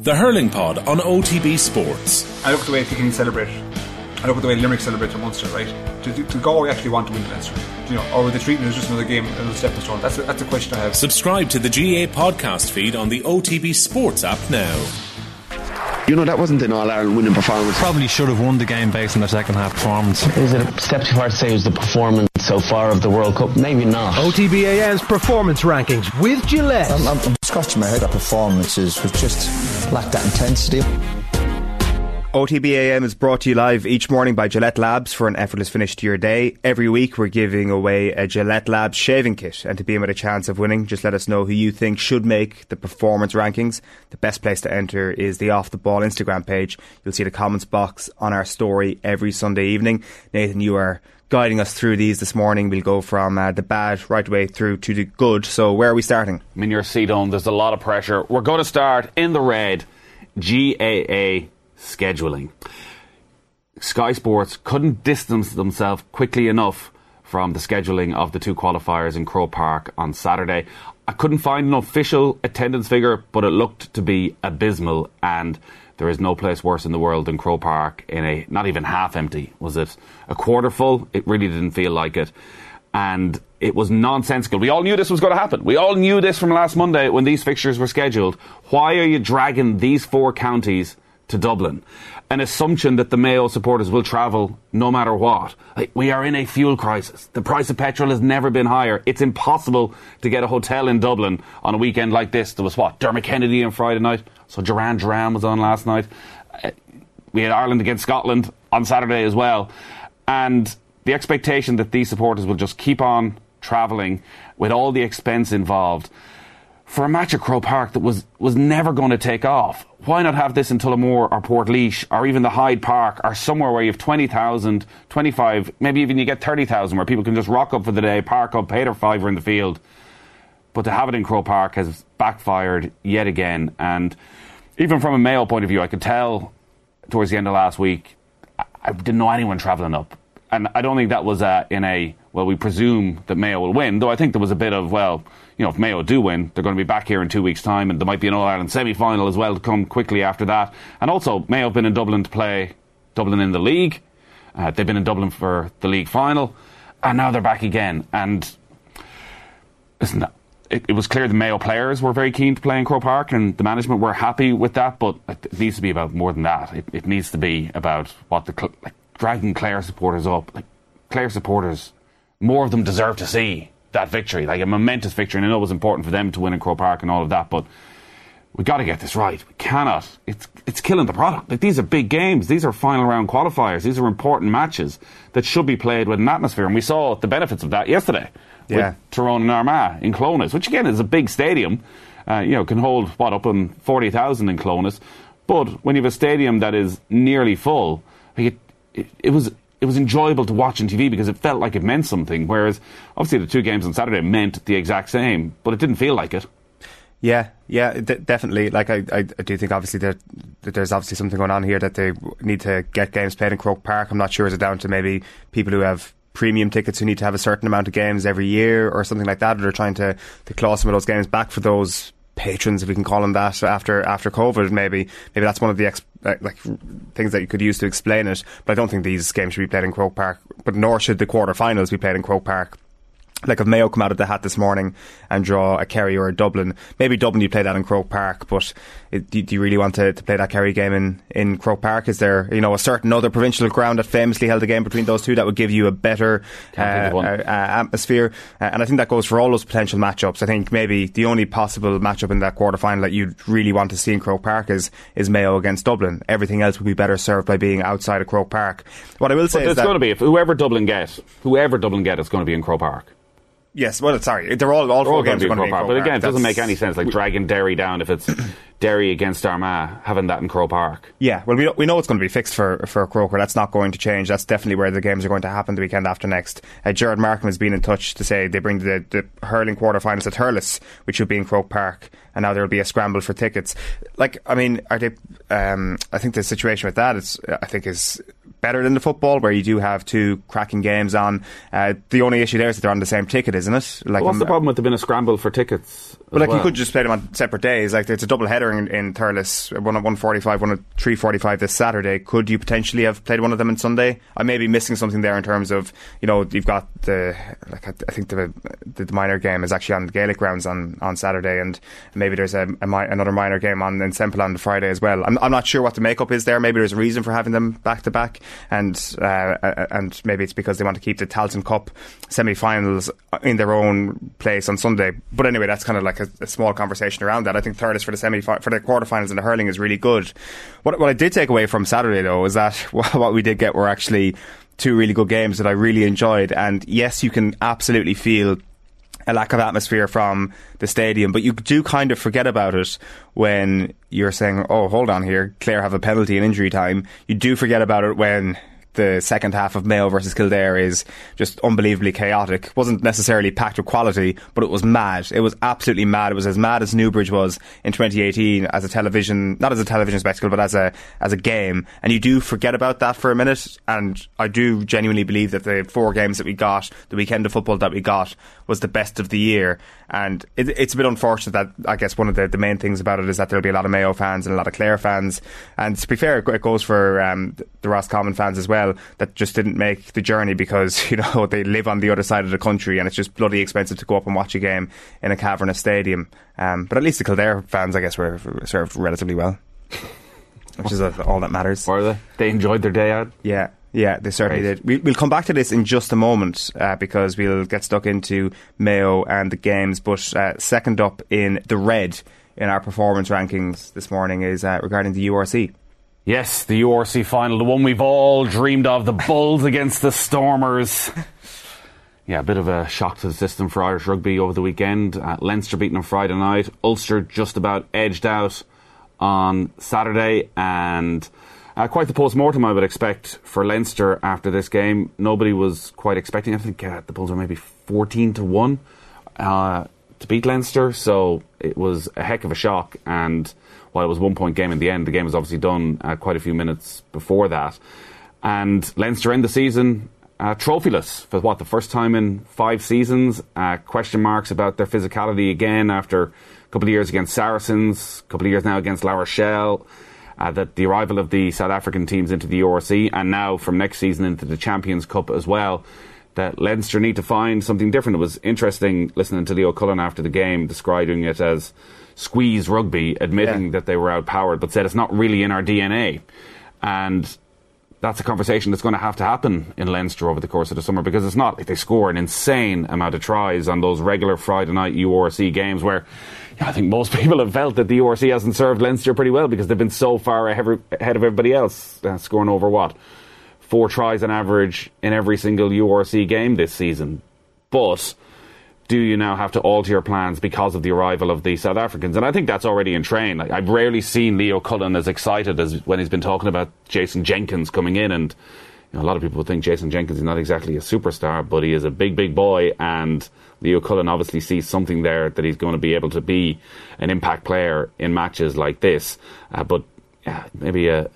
The Hurling Pod on OTB Sports. I look at the way Kilkenny celebrate. I look at the way Limerick celebrate in Munster, right? Do Galway actually want to win Leinster? You know, or were they treating it as just another game, another stepping stone? That's a question I have. Subscribe to the GA podcast feed on the OTB Sports app now. You know, that wasn't an All-Ireland winning performance. Probably should have won the game based on their second half performance. Is it a step too far to say it was the performance so far of the World Cup? Maybe not. OTBAN's performance rankings with Gillette. I'm scratching my head at performances which just lacked that intensity. OTBAM is brought to you live each morning by Gillette Labs for an effortless finish to your day. Every week we're giving away a Gillette Labs shaving kit, and to be in with a chance of winning, just let us know who you think should make the performance rankings. The best place to enter is the Off The Ball Instagram page. You'll see the comments box on our story every Sunday evening. Nathan, you are guiding us through these this morning. We'll go from the bad right way through to the good. So where are we starting? I'm in your seat on. There's a lot of pressure. We're going to start in the red. GAA scheduling. Sky Sports couldn't distance themselves quickly enough from the scheduling of the two qualifiers in Croke Park on Saturday. I couldn't find an official attendance figure, but it looked to be abysmal, and there is no place worse in the world than Croke Park in a not even half empty. Was it a quarter full? It really didn't feel like it. And it was nonsensical. We all knew this was going to happen. We all knew this from last Monday when these fixtures were scheduled. Why are you dragging these four counties to Dublin? An assumption that the Mayo supporters will travel no matter what. We are in a fuel crisis. The price of petrol has never been higher. It's impossible to get a hotel in Dublin on a weekend like this. There was Dermot Kennedy on Friday night, so Duran was on last night. We had Ireland against Scotland on Saturday as well, and the expectation that these supporters will just keep on travelling with all the expense involved for a match at Croke Park that was never going to take off. Why not have this in Tullamore or Portlaoise or even the Hyde Park or somewhere where you have 20,000, 25, maybe even you get 30,000, where people can just rock up for the day, park up, pay their fiver in the field. But to have it in Croke Park has backfired yet again. And even from a Mayo point of view, I could tell towards the end of last week, I didn't know anyone travelling up. And I don't think that was we presume that Mayo will win, though I think there was a bit of, if Mayo do win, they're going to be back here in 2 weeks' time, and there might be an All-Ireland semi-final as well to come quickly after that. And also, Mayo have been in Dublin to play Dublin in the league. They've been in Dublin for the league final, and now they're back again. And listen, it was clear the Mayo players were very keen to play in Croke Park, and the management were happy with that, but it needs to be about more than that. It needs to be about what dragging Clare supporters up. Clare supporters, more of them deserve to see that victory, a momentous victory, and I know it was important for them to win in Croke Park and all of that, but we've got to get this right. We cannot. It's killing the product. These are big games. These are final round qualifiers. These are important matches that should be played with an atmosphere, and we saw the benefits of that yesterday with Tyrone and Armagh in Clones, which again is a big stadium, can hold up on 40,000 in Clones, but when you have a stadium that is nearly full, it was enjoyable to watch on TV because it felt like it meant something, whereas obviously the two games on Saturday meant the exact same, but it didn't feel like it. Yeah, definitely. I do think obviously that there's obviously something going on here that they need to get games played in Croke Park. I'm not sure, is it down to maybe people who have premium tickets who need to have a certain amount of games every year or something like that, or they're trying to claw some of those games back for those patrons, if we can call them that, after COVID. Maybe that's one of the things that you could use to explain it, but I don't think these games should be played in Croke Park, but nor should the quarterfinals be played in Croke Park. If Mayo come out of the hat this morning and draw a Kerry or a Dublin, maybe Dublin you play that in Croke Park, but do you really want to play that Kerry game in Croke Park? Is there a certain other provincial ground that famously held a game between those two that would give you a better atmosphere? And I think that goes for all those potential matchups. I think maybe the only possible matchup in that quarterfinal that you'd really want to see in Croke Park is Mayo against Dublin. Everything else would be better served by being outside of Croke Park. What I will say is that it's going to be, if whoever Dublin get, it's going to be in Croke Park. Yes, they're all four games are going to be in Croke Park. But again, it doesn't make any sense, dragging Derry down if it's Derry against Armagh, having that in Croke Park. Yeah, well, we know it's going to be fixed for Croker. That's not going to change. That's definitely where the games are going to happen the weekend after next. Gerard Markham has been in touch to say they bring the hurling quarterfinals at Hurles, which will be in Croke Park, and now there will be a scramble for tickets. I think the situation with that is better than the football, where you do have two cracking games on. The only issue there is that they're on the same ticket, isn't it? Like, what's the problem with there being a scramble for tickets? Well, like, you could just play them on separate days. Like, it's a double header in Thurles, one at 1:45, one at 3:45 this Saturday. Could you potentially have played one of them on Sunday? I may be missing something there in terms of, you know, you've got the, like, I think the minor game is actually on the Gaelic grounds on Saturday, and maybe there's another minor game in Semple on Friday as well. I'm not sure what the makeup is there. Maybe there's a reason for having them back to back, and maybe it's because they want to keep the Talton Cup semi-finals in their own place on Sunday. But anyway, that's kind of like a small conversation around that. I think Thurles for the quarterfinals in the hurling is really good. What I did take away from Saturday though is that what we did get were actually two really good games that I really enjoyed. And yes, you can absolutely feel a lack of atmosphere from the stadium, but you do kind of forget about it when you're saying, oh, hold on here, Clare have a penalty in injury time. You do forget about it when the second half of Mayo versus Kildare is just unbelievably chaotic. Wasn't necessarily packed with quality, but it was mad. It was absolutely mad. It was as mad as Newbridge was in 2018 as a television, not as a television spectacle, but as a game. And you do forget about that for a minute. And I do genuinely believe that the four games that we got, the weekend of football that we got, was the best of the year. And it's a bit unfortunate that, I guess, one of the main things about it is that there'll be a lot of Mayo fans and a lot of Clare fans. And to be fair, it goes for the Roscommon fans as well, that just didn't make the journey because, you know, they live on the other side of the country and it's just bloody expensive to go up and watch a game in a cavernous stadium. But at least the Kildare fans, I guess, were served relatively well, which is all that matters. Were they? They enjoyed their day out? Yeah. Yeah, they certainly did. We'll come back to this in just a moment because we'll get stuck into Mayo and the games. But second up in the red in our performance rankings this morning is regarding the URC. Yes, the URC final, the one we've all dreamed of, the Bulls against the Stormers. Yeah, a bit of a shock to the system for Irish rugby over the weekend. Leinster beaten on Friday night, Ulster just about edged out on Saturday, and quite the post-mortem I would expect for Leinster after this game. Nobody was quite expecting. I think the Bulls were maybe 14-1 to beat Leinster, so it was a heck of a shock. And while it was 1 point game in the end, the game was obviously done quite a few minutes before that. And Leinster end the season trophyless for the first time in 5 seasons. Question marks about their physicality again after a couple of years against Saracens, a couple of years now against La Rochelle, that the arrival of the South African teams into the URC, and now from next season into the Champions Cup as well, that Leinster need to find something different. It was interesting listening to Leo Cullen after the game describing it as squeeze rugby, admitting that they were outpowered, but said it's not really in our DNA. And that's a conversation that's going to have to happen in Leinster over the course of the summer, because it's not like they score an insane amount of tries on those regular Friday night URC games where I think most people have felt that the URC hasn't served Leinster pretty well because they've been so far ahead of everybody else, scoring over 4 tries on average in every single URC game this season. But do you now have to alter your plans because of the arrival of the South Africans? And I think that's already in train. Like, I've rarely seen Leo Cullen as excited as when he's been talking about Jason Jenkins coming in. And you know, a lot of people think Jason Jenkins is not exactly a superstar, but he is a big, big boy. And Leo Cullen obviously sees something there that he's going to be able to be an impact player in matches like this. Maybe a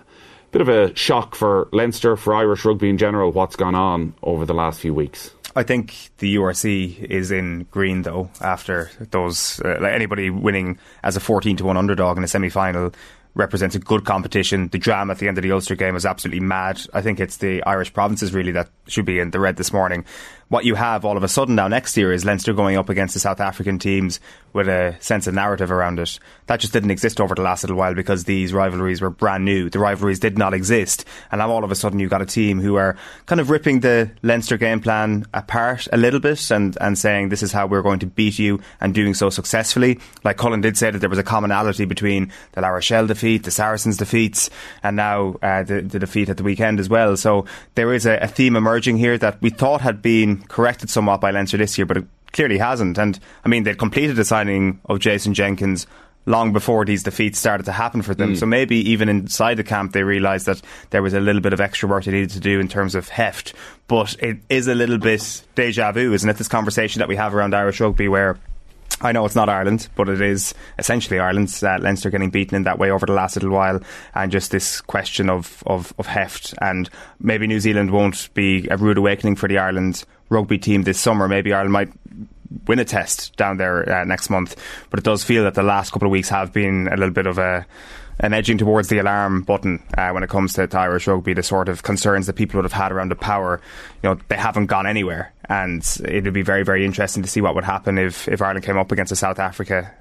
bit of a shock for Leinster, for Irish rugby in general, what's gone on over the last few weeks. I think the URC is in green though after those. Anybody winning as a 14-1 underdog in a semi-final represents a good competition. The drama at the end of the Ulster game was absolutely mad. I think it's the Irish provinces really that should be in the red this morning. What you have all of a sudden now next year is Leinster going up against the South African teams with a sense of narrative around it. That just didn't exist over the last little while because these rivalries were brand new. The rivalries did not exist. And now all of a sudden you've got a team who are kind of ripping the Leinster game plan apart a little bit and saying this is how we're going to beat you, and doing so successfully. Like Cullen did say, that there was a commonality between the La Rochelle defeat, the Saracens defeats, and now the defeat at the weekend as well. So there is a theme emerging here that we thought had been corrected somewhat by Leinster this year, but it clearly hasn't. And I mean, they'd completed the signing of Jason Jenkins long before these defeats started to happen for them. So maybe even inside the camp they realised that there was a little bit of extra work they needed to do in terms of heft. But it is a little bit deja vu, isn't it, this conversation that we have around Irish rugby where I know it's not Ireland, but it is essentially Ireland's Leinster getting beaten in that way over the last little while, and just this question of heft. And maybe New Zealand won't be a rude awakening for the Ireland rugby team this summer. Maybe Ireland might win a test down there next month, but it does feel that the last couple of weeks have been a little bit of an edging towards the alarm button when it comes to Irish rugby. The sort of concerns that people would have had around the power, you know, they haven't gone anywhere, and it would be very, very interesting to see what would happen if Ireland came up against South Africa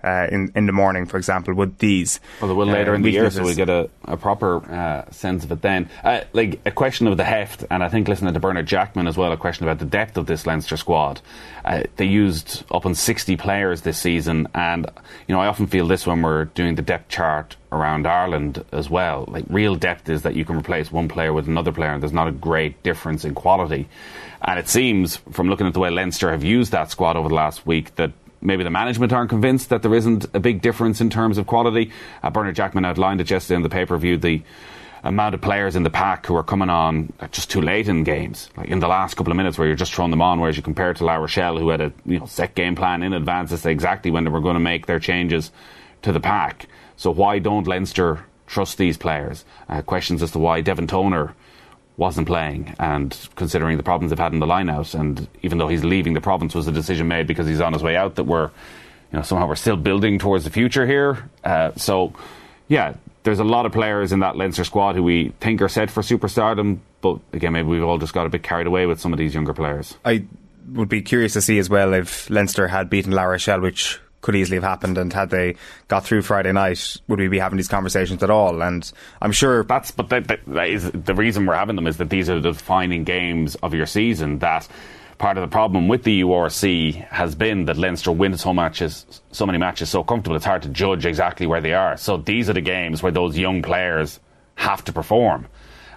in the morning, for example, with these. Well, they will later in the year, so we get a proper sense of it then. Like a question of the heft, and I think listening to Bernard Jackman as well, a question about the depth of this Leinster squad. They used up on 60 players this season, and you know, I often feel this when we're doing the depth chart around Ireland as well. Like, real depth is that you can replace one player with another player and there's not a great difference in quality. And it seems, from looking at the way Leinster have used that squad over the last week, that maybe the management aren't convinced that there isn't a big difference in terms of quality. Bernard Jackman outlined it yesterday in the pay-per-view, the amount of players in the pack who are coming on just too late in games, like in the last couple of minutes where you're just throwing them on, whereas you compare it to La Rochelle, who had a set game plan in advance as to exactly when they were going to make their changes to the pack. So why don't Leinster trust these players? Questions as to why Devon Toner wasn't playing, and considering the problems they've had in the line-out, and even though he's leaving the province, was a decision made because he's on his way out, that we're still building towards the future here. So, there's a lot of players in that Leinster squad who we think are set for superstardom, but again, maybe we've all just got a bit carried away with some of these younger players. I would be curious to see as well if Leinster had beaten La Rochelle, which could easily have happened, and had they got through Friday night, would we be having these conversations at all? And I'm sure that is the reason we're having them, is that these are the defining games of your season. That part of the problem with the URC has been that Leinster win so many matches so comfortable, it's hard to judge exactly where they are. So these are the games where those young players have to perform.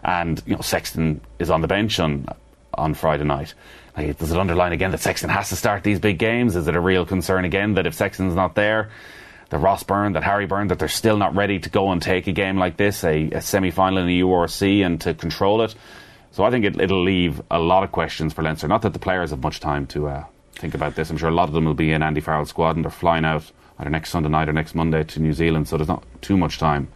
And Sexton is on the bench on Friday night. Like, does it underline again that Sexton has to start these big games? Is it a real concern again that if Sexton's not there, that Ross Byrne, that Harry Byrne, that they're still not ready to go and take a game like this, a semi-final in the URC, and to control it? So I think it'll leave a lot of questions for Leinster. Not that the players have much time to think about this. I'm sure a lot of them will be in Andy Farrell's squad, and they're flying out either next Sunday night or next Monday to New Zealand, so there's not too much time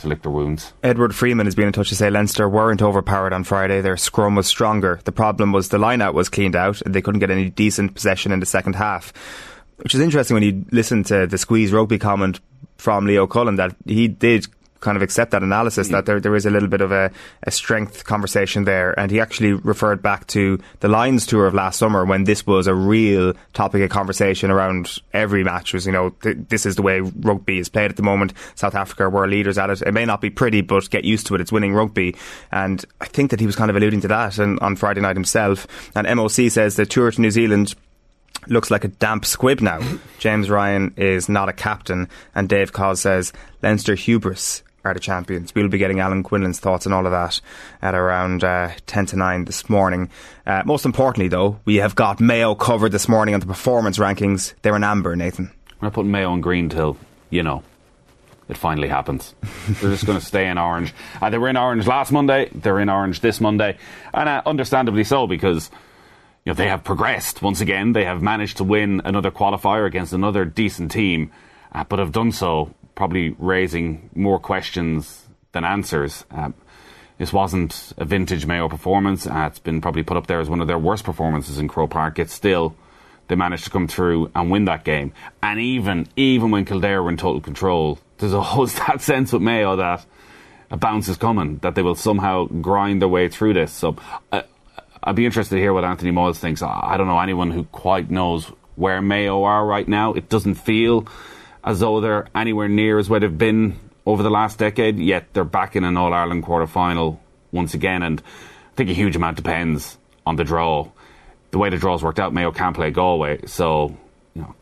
to lick their wounds. Edward Freeman has been in touch to say Leinster weren't overpowered on Friday. Their scrum was stronger. The problem was the line-out was cleaned out and they couldn't get any decent possession in the second half. Which is interesting when you listen to the squeeze rugby comment from Leo Cullen, that he did kind of accept that analysis, that there is a little bit of a strength conversation there, and he actually referred back to the Lions tour of last summer when this was a real topic of conversation around every match. Was, this is the way rugby is played at the moment. South Africa were leaders at it. It may not be pretty, but get used to it. It's winning rugby. And I think that he was kind of alluding to that on Friday night himself. And MOC says the tour to New Zealand looks like a damp squib now. James Ryan is not a captain. And Dave Cos says Leinster hubris are the champions. We'll be getting Alan Quinlan's thoughts on all of that at around 10 to 9 this morning. Most importantly though, we have got Mayo covered this morning on the performance rankings. They're in amber, Nathan. We're not putting Mayo in green till, it finally happens. They're just going to stay in orange. They were in orange last Monday, they're in orange this Monday, and understandably so, because they have progressed once again. They have managed to win another qualifier against another decent team, but have done so probably raising more questions than answers. This wasn't a vintage Mayo performance. It's been probably put up there as one of their worst performances in Croke Park. Yet still, they managed to come through and win that game. And even when Kildare were in total control, there's always that sense with Mayo that a bounce is coming, that they will somehow grind their way through this. So I'd be interested to hear what Anthony Moyles thinks. I don't know anyone who quite knows where Mayo are right now. It doesn't feel as though they're anywhere near as where they've been over the last decade, yet they're back in an All-Ireland quarter-final once again, and I think a huge amount depends on the draw. The way the draw's worked out, Mayo can't play Galway, so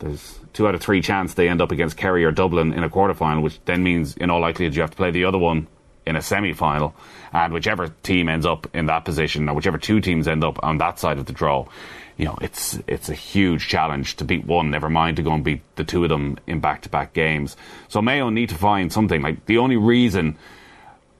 there's 2 out of 3 chance they end up against Kerry or Dublin in a quarter-final, which then means in all likelihood you have to play the other one in a semi-final, and whichever team ends up in that position, or whichever two teams end up on that side of the draw, it's a huge challenge to beat one, never mind to go and beat the two of them in back-to-back games. So Mayo need to find something. Like, the only reason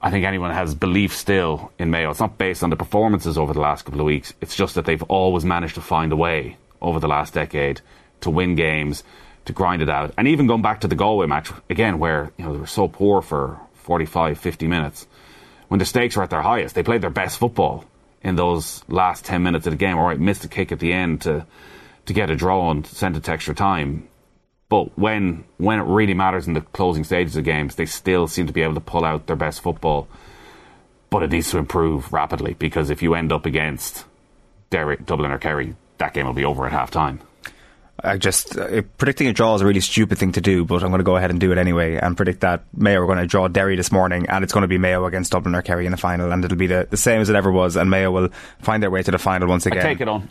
I think anyone has belief still in Mayo, it's not based on the performances over the last couple of weeks, it's just that they've always managed to find a way over the last decade to win games, to grind it out. And even going back to the Galway match, again, where they were so poor for 45, 50 minutes, when the stakes were at their highest, they played their best football in those last 10 minutes of the game. All right, missed a kick at the end to get a draw and send it to extra time. But when it really matters in the closing stages of games, they still seem to be able to pull out their best football. But it needs to improve rapidly, because if you end up against Derry, Dublin or Kerry, that game will be over at half-time. Predicting a draw is a really stupid thing to do, but I'm going to go ahead and do it anyway and predict that Mayo are going to draw Derry this morning, and it's going to be Mayo against Dublin or Kerry in the final, and it'll be the same as it ever was, and Mayo will find their way to the final once again.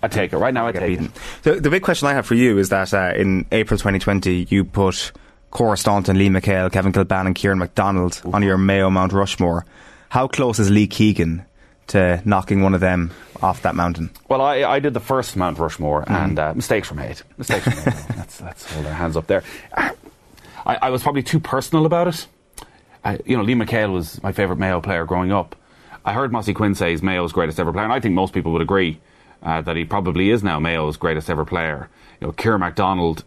I take it. Right now I take it. So the big question I have for you is that in April 2020 you put Cora Staunton, Lee McHale, Kevin Kilbane and Kieran MacDonald on your Mayo Mount Rushmore. How close is Lee Keegan to knocking one of them off that mountain? Well, I did the first Mount Rushmore, and mistakes were made. Let's hold our hands up there. I was probably too personal about it. Lee McHale was my favourite Mayo player growing up. I heard Mossy Quinn say he's Mayo's greatest ever player, and I think most people would agree that he probably is now Mayo's greatest ever player. Kieran MacDonald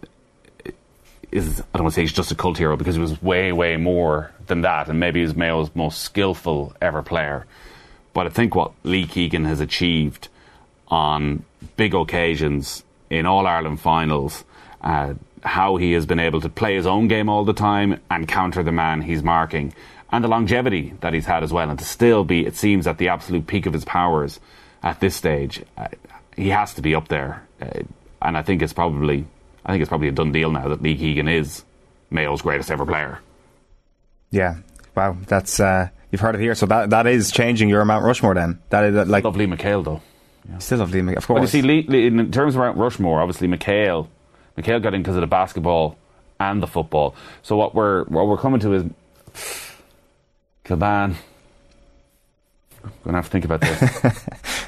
is, I don't want to say he's just a cult hero, because he was way, way more than that, and maybe he's Mayo's most skillful ever player. But I think what Lee Keegan has achieved on big occasions in All-Ireland finals, how he has been able to play his own game all the time and counter the man he's marking, and the longevity that he's had as well, and to still be, it seems, at the absolute peak of his powers at this stage, he has to be up there. And I think it's probably a done deal now that Lee Keegan is Mayo's greatest ever player. Yeah, wow, that's... You've heard it here, so that is changing your Mount Rushmore then. I love Lee McHale though. Yeah. Still love Lee McHale, of course. But you see, Lee, in terms of Mount Rushmore, obviously McHale got in because of the basketball and the football. So what we're coming to is Kilbane. I'm going to have to think about this.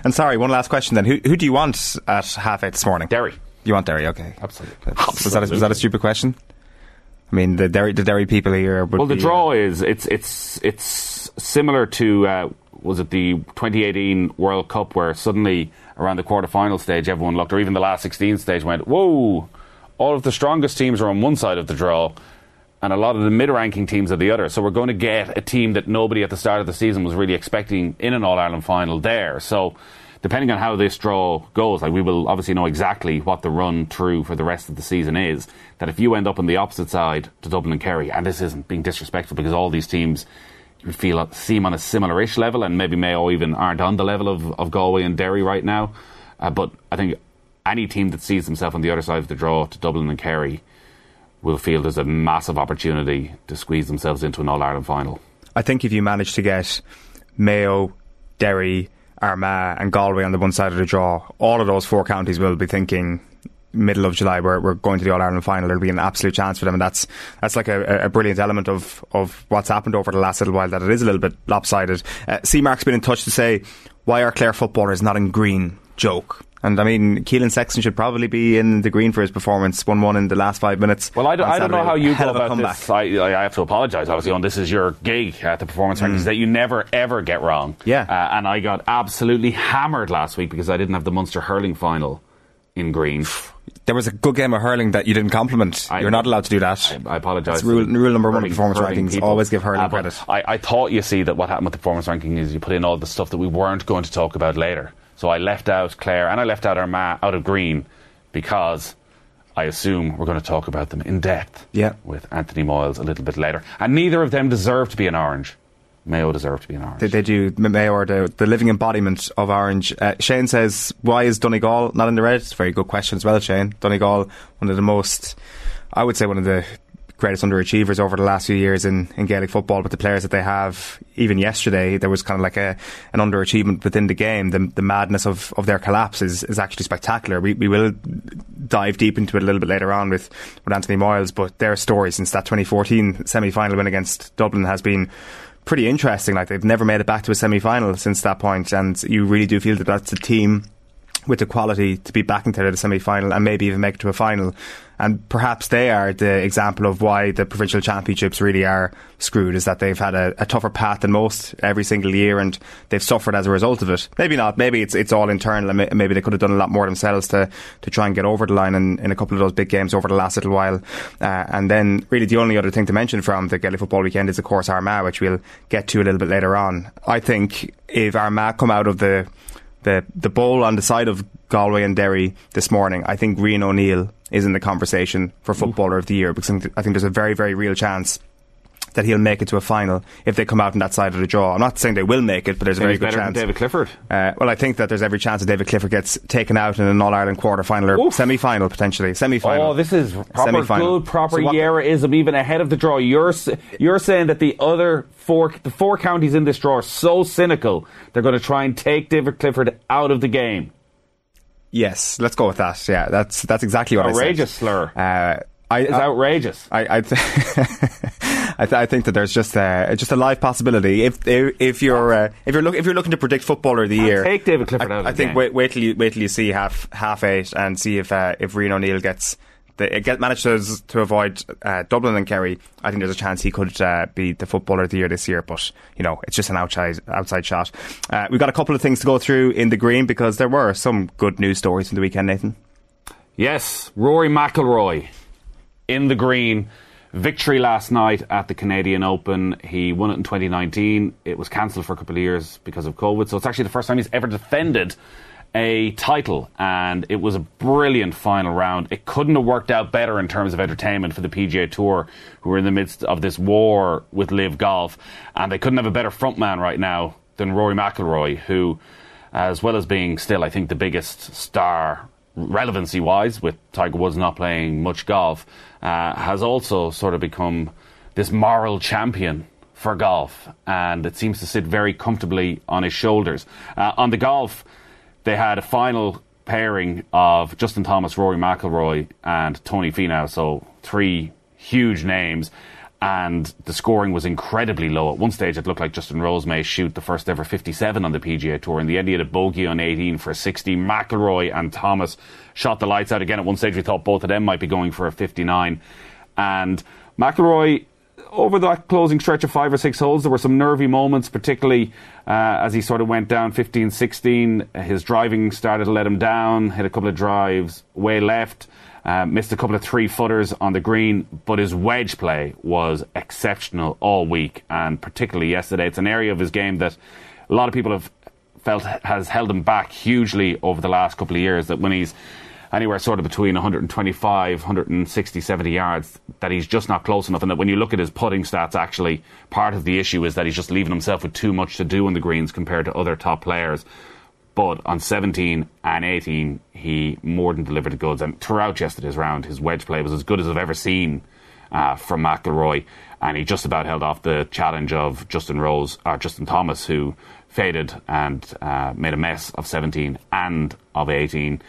And sorry, one last question then. Who do you want at 8:30 this morning? Derry. You want Derry, okay. Absolutely. Was that a stupid question? I mean, the Derry people here would the draw is, it's similar to, was it the 2018 World Cup, where suddenly around the quarter-final stage everyone looked, or even the last 16 stage went, whoa, all of the strongest teams are on one side of the draw and a lot of the mid-ranking teams are the other. So we're going to get a team that nobody at the start of the season was really expecting in an All-Ireland final there. So depending on how this draw goes, we will obviously know exactly what the run through for the rest of the season is. That if you end up on the opposite side to Dublin and Kerry, and this isn't being disrespectful because all these teams you feel seem on a similar-ish level, and maybe Mayo even aren't on the level of Galway and Derry right now. But I think any team that sees themselves on the other side of the draw to Dublin and Kerry will feel there's a massive opportunity to squeeze themselves into an All-Ireland final. I think if you manage to get Mayo, Derry, Armagh and Galway on the one side of the draw, all of those four counties will be thinking middle of July we're going to the All-Ireland final. There'll be an absolute chance for them, and that's like a brilliant element of what's happened over the last little while, that it is a little bit lopsided. C-Mark's been in touch to say, why are Clare footballers not in green? Joke. And I mean, Keelan Sexton should probably be in the green for his performance, 1-1 in the last 5 minutes. Well, I don't know how you go about this. I have to apologise, obviously, on this is your gig at the performance rankings that you never ever get wrong. Yeah. And I got absolutely hammered last week because I didn't have the Munster hurling final in green. There was a good game of hurling that you didn't compliment. You're not allowed to do that. I apologise. That's rule number one of performance rankings. People. Always give hurling credit. I thought, you see, that what happened with the performance ranking is you put in all the stuff that we weren't going to talk about later. So I left out Clare and I left out Armagh out of green because I assume we're going to talk about them in depth with Anthony Moyles a little bit later. And neither of them deserve to be an orange. Mayo deserve to be an orange. They do. Mayo are the living embodiment of orange. Shane says, why is Donegal not in the red? It's a very good question as well, Shane. Donegal, one of the greatest underachievers over the last few years in Gaelic football, but the players that they have, even yesterday there was kind of like an underachievement within the game. The madness of their collapse is actually spectacular. We will dive deep into it a little bit later on with Anthony Moyles, but their story since that 2014 semi-final win against Dublin has been pretty interesting. They've never made it back to a semi-final since that point, and you really do feel that that's a team with the quality to be back into the semi-final and maybe even make it to a final. And perhaps they are the example of why the provincial championships really are screwed, is that they've had a tougher path than most every single year, and they've suffered as a result of it. Maybe not. Maybe it's all internal, and maybe they could have done a lot more themselves to try and get over the line in a couple of those big games over the last little while. And then really the only other thing to mention from the Gaelic football weekend is of course Armagh, which we'll get to a little bit later on. I think if Armagh come out of the bowl on the side of Galway and Derry this morning, I think Rian O'Neill is in the conversation for Footballer of the Year, because I think there's a very, very real chance that he'll make it to a final if they come out on that side of the draw. I'm not saying they will make it, but there's a very good chance. Than David Clifford. Well, I think that there's every chance that David Clifford gets taken out in an All-Ireland quarter-final or semi-final, potentially. Semi-final. Oh, this is proper semi-final. Good, proper Yeraism, even ahead of the draw. You're saying that the other four counties in this draw are so cynical, they're going to try and take David Clifford out of the game. Yes, let's go with that. Yeah, that's exactly what I said. Outrageous slur. It's outrageous. I think that there's just a live possibility if you're looking to predict Footballer of the Year. Take David Clifford out. I think wait till you see half eight and see if Rian O'Neill manages to avoid Dublin and Kerry. I think there's a chance he could be the Footballer of the Year this year, but you know, it's just an outside shot. We've got a couple of things to go through in the green, because there were some good news stories in the weekend, Nathan. Yes, Rory McIlroy in the green. Victory last night at the Canadian Open. He won it in 2019. It was cancelled for a couple of years because of COVID, so it's actually the first time he's ever defended a title, and it was a brilliant final round. It couldn't have worked out better in terms of entertainment for the PGA Tour, who are in the midst of this war with LIV Golf, and they couldn't have a better frontman right now than Rory McIlroy, who, as well as being still, I think, the biggest star relevancy-wise, with Tiger Woods not playing much golf, has also sort of become this moral champion for golf, and it seems to sit very comfortably on his shoulders. On the golf, they had a final pairing of Justin Thomas, Rory McIlroy and Tony Finau, so three huge names, and the scoring was incredibly low. At one stage it looked like Justin Rose may shoot the first ever 57 on the PGA Tour. In the end he had a bogey on 18 for 60. McIlroy and Thomas shot the lights out again. At one stage we thought both of them might be going for a 59, and McIlroy, over that closing stretch of 5 or 6 holes, there were some nervy moments, particularly as he sort of went down 15-16. His driving started to let him down, hit a couple of drives way left, missed a couple of 3-footers on the green, but his wedge play was exceptional all week, and particularly yesterday. It's an area of his game that a lot of people have felt has held him back hugely over the last couple of years, that when he's anywhere sort of between 125, 160, 70 yards, that he's just not close enough, and that when you look at his putting stats, actually part of the issue is that he's just leaving himself with too much to do on the greens compared to other top players. But on 17 and 18 he more than delivered the goods, and throughout yesterday's round his wedge play was as good as I've ever seen from McIlroy, and he just about held off the challenge of Justin Thomas, who faded and made a mess of 17 and of 18.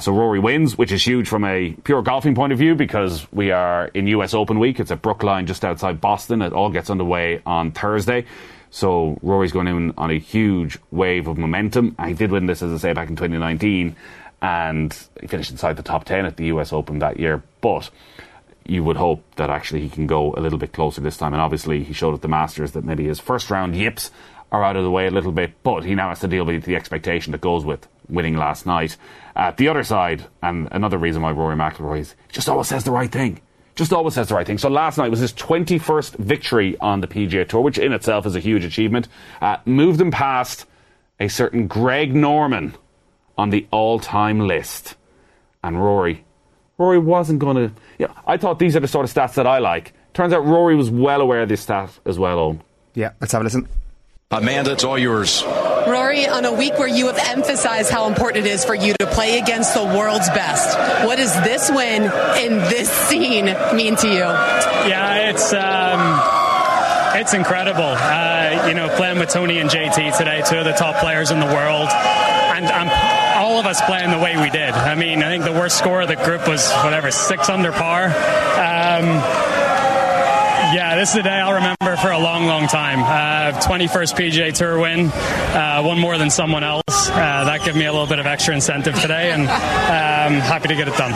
So Rory wins, which is huge from a pure golfing point of view, because we are in U.S. Open week. It's at Brookline, just outside Boston. It all gets underway on Thursday. So Rory's going in on a huge wave of momentum. He did win this, as I say, back in 2019, and he finished inside the top 10 at the U.S. Open that year. But you would hope that actually he can go a little bit closer this time. And obviously he showed at the Masters that maybe his first round yips are out of the way a little bit, but he now has to deal with the expectation that goes with winning last night. At the other side, and another reason why Rory McIlroy is just always says the right thing. So last night was his 21st victory on the PGA Tour, which in itself is a huge achievement. Moved him past a certain Greg Norman on the all-time list. And Rory wasn't going to... Yeah, I thought these are the sort of stats that I like. Turns out Rory was well aware of this stat as well, Owen. Yeah, let's have a listen. Amanda, it's all yours. Rory, on a week where you have emphasized how important it is for you to play against the world's best, what does this win in this scene mean to you? Yeah, it's incredible. Playing with Tony and JT today, two of the top players in the world, and all of us playing the way we did. I mean, I think the worst score of the group was 6 under par. Yeah, this is a day I'll remember for a long, long time. 21st PGA Tour win, one more than someone else. That gave me a little bit of extra incentive today, and I'm happy to get it done.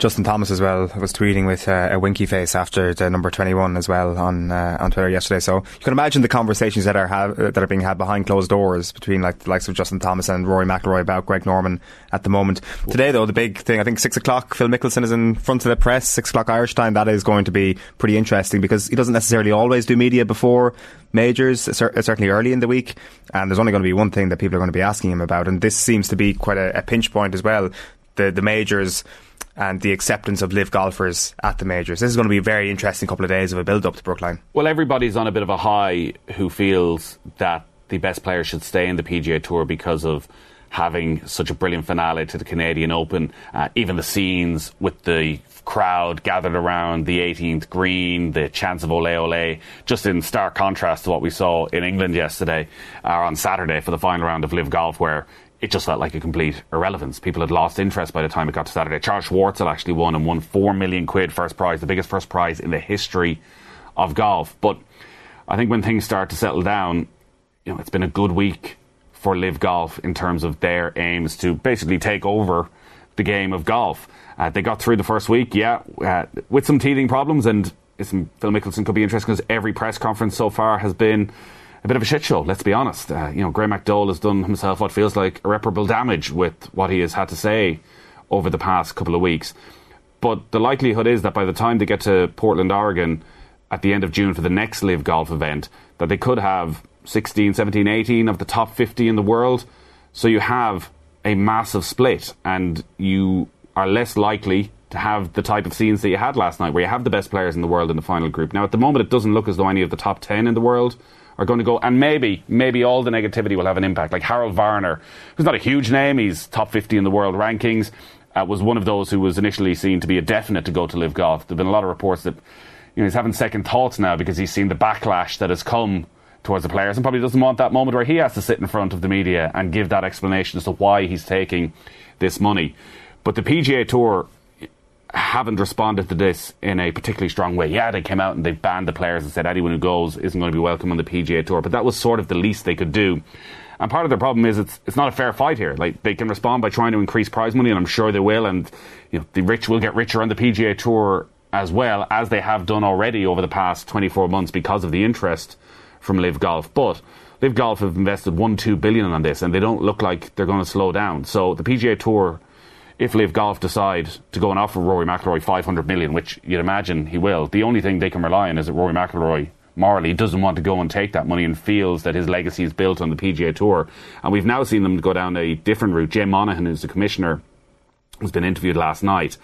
Justin Thomas as well was tweeting with a winky face after the number 21 as well on Twitter yesterday. So you can imagine the conversations that are being had behind closed doors between the likes of Justin Thomas and Rory McIlroy about Greg Norman at the moment. Today though, the big thing, I think 6 o'clock, Phil Mickelson is in front of the press, 6 o'clock Irish time. That is going to be pretty interesting because he doesn't necessarily always do media before majors, certainly early in the week, and there's only going to be one thing that people are going to be asking him about, and this seems to be quite a pinch point as well, the majors and the acceptance of LIV golfers at the majors. This is going to be a very interesting couple of days of a build-up to Brookline. Well, everybody's on a bit of a high who feels that the best players should stay in the PGA Tour because of having such a brilliant finale to the Canadian Open. Even the scenes with the crowd gathered around the 18th green, the chants of ole ole, just in stark contrast to what we saw in England yesterday, or on Saturday for the final round of LIV Golf, where it just felt like a complete irrelevance. People had lost interest by the time it got to Saturday. Charles Schwartzel actually won and won $4 million first prize, the biggest first prize in the history of golf. But I think when things start to settle down, it's been a good week for LIV Golf in terms of their aims to basically take over the game of golf. They got through the first week, with some teething problems, and Phil Mickelson could be interesting because every press conference so far has been a bit of a shit show, let's be honest. Graham McDowell has done himself what feels like irreparable damage with what he has had to say over the past couple of weeks. But the likelihood is that by the time they get to Portland, Oregon at the end of June for the next LIV Golf event, that they could have 16, 17, 18 of the top 50 in the world. So you have a massive split, and you are less likely to have the type of scenes that you had last night, where you have the best players in the world in the final group. Now, at the moment, it doesn't look as though any of the top 10 in the world are going to go, and maybe all the negativity will have an impact. Like Harold Varner, who's not a huge name, he's top 50 in the world rankings, was one of those who was initially seen to be a definite to go to LIV Golf. There have been a lot of reports that he's having second thoughts now because he's seen the backlash that has come towards the players, and probably doesn't want that moment where he has to sit in front of the media and give that explanation as to why he's taking this money. But the PGA Tour haven't responded to this in a particularly strong way. Yeah, they came out and they banned the players and said anyone who goes isn't going to be welcome on the PGA Tour, but that was sort of the least they could do. And part of their problem is it's not a fair fight here. Like, they can respond by trying to increase prize money, and I'm sure they will, and the rich will get richer on the PGA Tour as well, as they have done already over the past 24 months because of the interest from LIV Golf. But LIV Golf have invested $1-2 billion on this, and they don't look like they're going to slow down. So the PGA Tour, if LIV Golf decide to go and offer Rory McIlroy $500 million, which you'd imagine he will, the only thing they can rely on is that Rory McIlroy morally doesn't want to go and take that money and feels that his legacy is built on the PGA Tour. And we've now seen them go down a different route. Jay Monahan, who's the commissioner, has been interviewed last night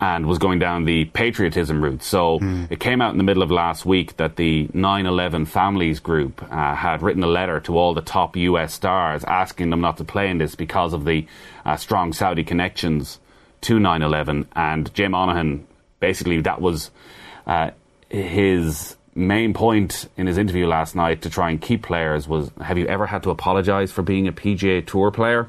and was going down the patriotism route. So it came out in the middle of last week that the 9/11 Families Group had written a letter to all the top US stars asking them not to play in this because of the strong Saudi connections to 9/11. And Jay Monahan, basically, that was his main point in his interview last night to try and keep players was, have you ever had to apologise for being a PGA Tour player?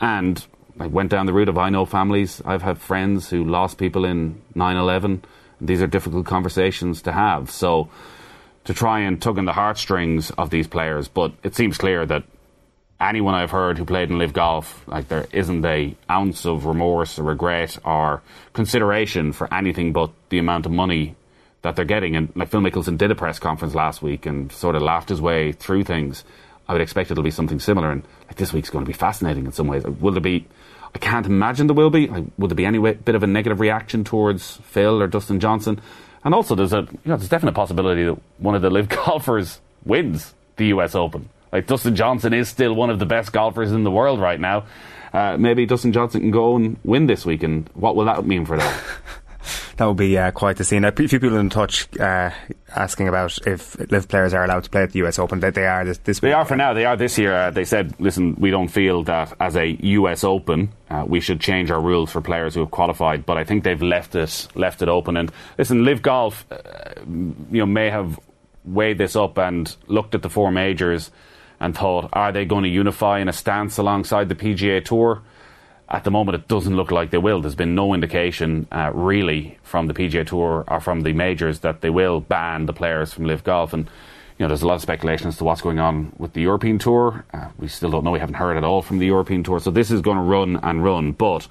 And I went down the route of, I know families, I've had friends who lost people in 9/11. These are difficult conversations to have. So to try and tug on the heartstrings of these players, but it seems clear that anyone I've heard who played in LIV Golf, there isn't an ounce of remorse or regret or consideration for anything but the amount of money that they're getting. And Phil Mickelson did a press conference last week and sort of laughed his way through things. I would expect it'll be something similar, and this week's going to be fascinating in some ways. Will there be? I can't imagine there will be. Will there be any bit of a negative reaction towards Phil or Dustin Johnson? And also, there's a there's definite possibility that one of the LIV golfers wins the U.S. Open. Dustin Johnson is still one of the best golfers in the world right now. Maybe Dustin Johnson can go and win this week, and what will that mean for them? That would be quite the scene. A few people in touch asking about if LIV players are allowed to play at the US Open. They are this week. They are for now. They are this year. They said, listen, we don't feel that as a US Open we should change our rules for players who have qualified. But I think they've left it open. And listen, LIV Golf, may have weighed this up and looked at the four majors and thought, are they going to unify in a stance alongside the PGA Tour? at the moment it doesn't look like they will. There's been no indication really from the PGA Tour or from the majors that they will ban the players from LIV Golf. And you know, there's a lot of speculation as to what's going on with the European Tour. We still don't know. We haven't heard at all from the European Tour. So this is going to run and run. But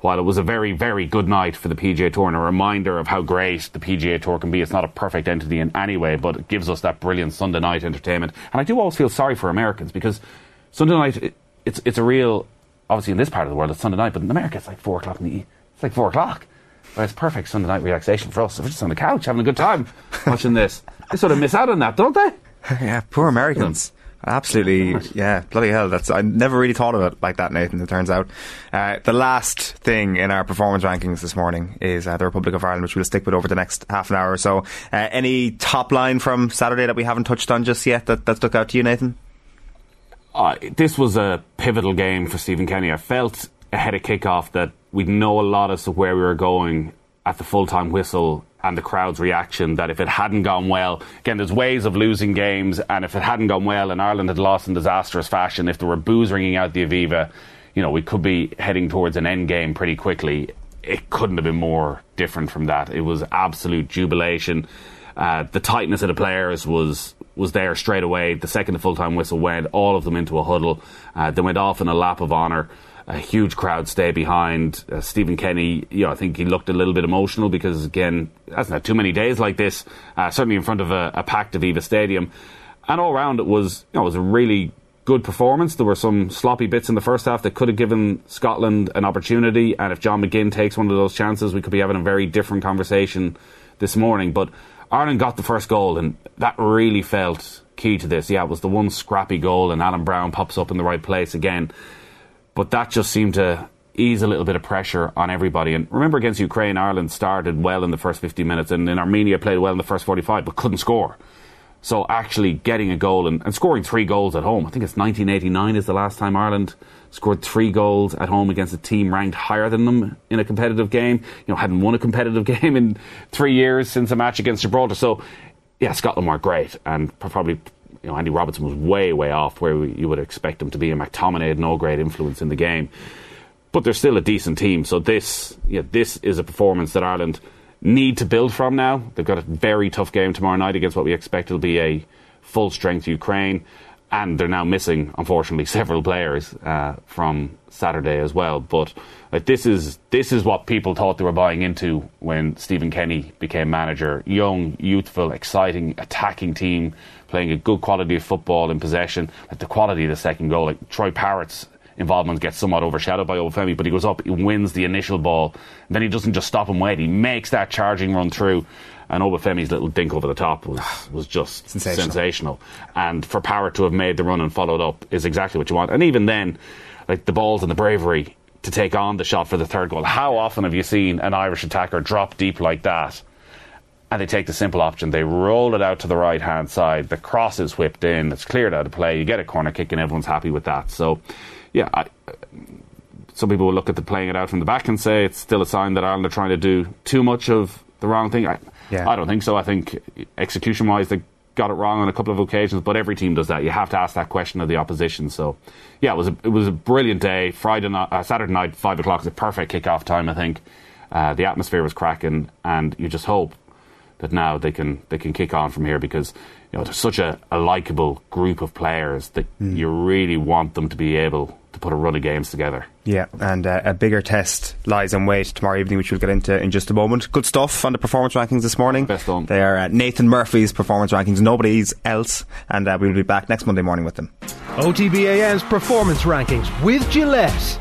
while it was a very, very good night for the PGA Tour and a reminder of how great the PGA Tour can be, it's not a perfect entity in any way, but it gives us that brilliant Sunday night entertainment. And I do always feel sorry for Americans because Sunday night, it's a real... Obviously, in this part of the world, it's Sunday night, but in America, it's like 4 o'clock in the evening. It's like 4 o'clock. But it's perfect Sunday night relaxation for us. We're just on the couch having a good time watching this. They sort of miss out on that, don't they? Yeah, poor Americans. Absolutely, yeah, bloody hell. I never really thought of it like that, Nathan, it turns out. The last thing in our performance rankings this morning is the Republic of Ireland, which we'll stick with over the next half an hour or so. Any top line from Saturday that we haven't touched on just yet that stuck out to you, Nathan? This was a pivotal game for Stephen Kenny. I felt ahead of kickoff that we'd know a lot as to where we were going at the full-time whistle and the crowd's reaction, that if it hadn't gone well... Again, there's ways of losing games, and if it hadn't gone well and Ireland had lost in disastrous fashion, if there were boos ringing out the Aviva, you know, we could be heading towards an end game pretty quickly. It couldn't have been more different from that. It was absolute jubilation. The tightness of the players was there straight away. The second the full-time whistle went, all of them into a huddle. They went off in a lap of honour. A huge crowd stay behind. Stephen Kenny, you know, I think he looked a little bit emotional because, again, hasn't had too many days like this, certainly in front of a packed Aviva Stadium. And all round, it was a really good performance. There were some sloppy bits in the first half that could have given Scotland an opportunity. And if John McGinn takes one of those chances, we could be having a very different conversation this morning. But Ireland got the first goal, and that really felt key to this. Yeah, it was the one scrappy goal, and Alan Brown pops up in the right place again. But that just seemed to ease a little bit of pressure on everybody. And remember, against Ukraine, Ireland started well in the first 50 minutes, and then Armenia played well in the first 45, but couldn't score. So actually getting a goal and scoring three goals at home. I think it's 1989 is the last time Ireland scored three goals at home against a team ranked higher than them in a competitive game. You know, hadn't won a competitive game in 3 years since a match against Gibraltar. So, yeah, Scotland were great, and probably... You know, Andy Robertson was way, way off where you would expect him to be, and McTominay had no great influence in the game. But they're still a decent team, so this is a performance that Ireland need to build from now. They've got a very tough game tomorrow night against what we expect will be a full-strength Ukraine, and they're now missing, unfortunately, several players from Saturday as well. But like, this is what people thought they were buying into when Stephen Kenny became manager. Young, youthful, exciting, attacking team, playing a good quality of football in possession. Like, the quality of the second goal, like Troy Parrott's involvement gets somewhat overshadowed by Obafemi, but he goes up, he wins the initial ball, and then he doesn't just stop and wait. He makes that charging run through, and Obafemi's little dink over the top was just sensational. And for Parrott to have made the run and followed up is exactly what you want. And even then, like, the balls and the bravery to take on the shot for the third goal. How often have you seen an Irish attacker drop deep like that? And they take the simple option. They roll it out to the right-hand side. The cross is whipped in. It's cleared out of play. You get a corner kick and everyone's happy with that. So, yeah, some people will look at the playing it out from the back and say it's still a sign that Ireland are trying to do too much of the wrong thing. I don't think so. I think execution-wise they got it wrong on a couple of occasions, but every team does that. You have to ask that question of the opposition. So, yeah, it was a brilliant day. Saturday night, 5 o'clock is a perfect kick-off time, I think. The atmosphere was cracking, and you just hope that now they can kick on from here, because you know there's such a likeable group of players that you really want them to be able to put a run of games together. Yeah, and a bigger test lies in wait tomorrow evening, which we'll get into in just a moment. Good stuff on the performance rankings this morning. Best on. They are Nathan Murphy's performance rankings, nobody's else, and we'll be back next Monday morning with them. OTBAN's performance rankings with Gillette.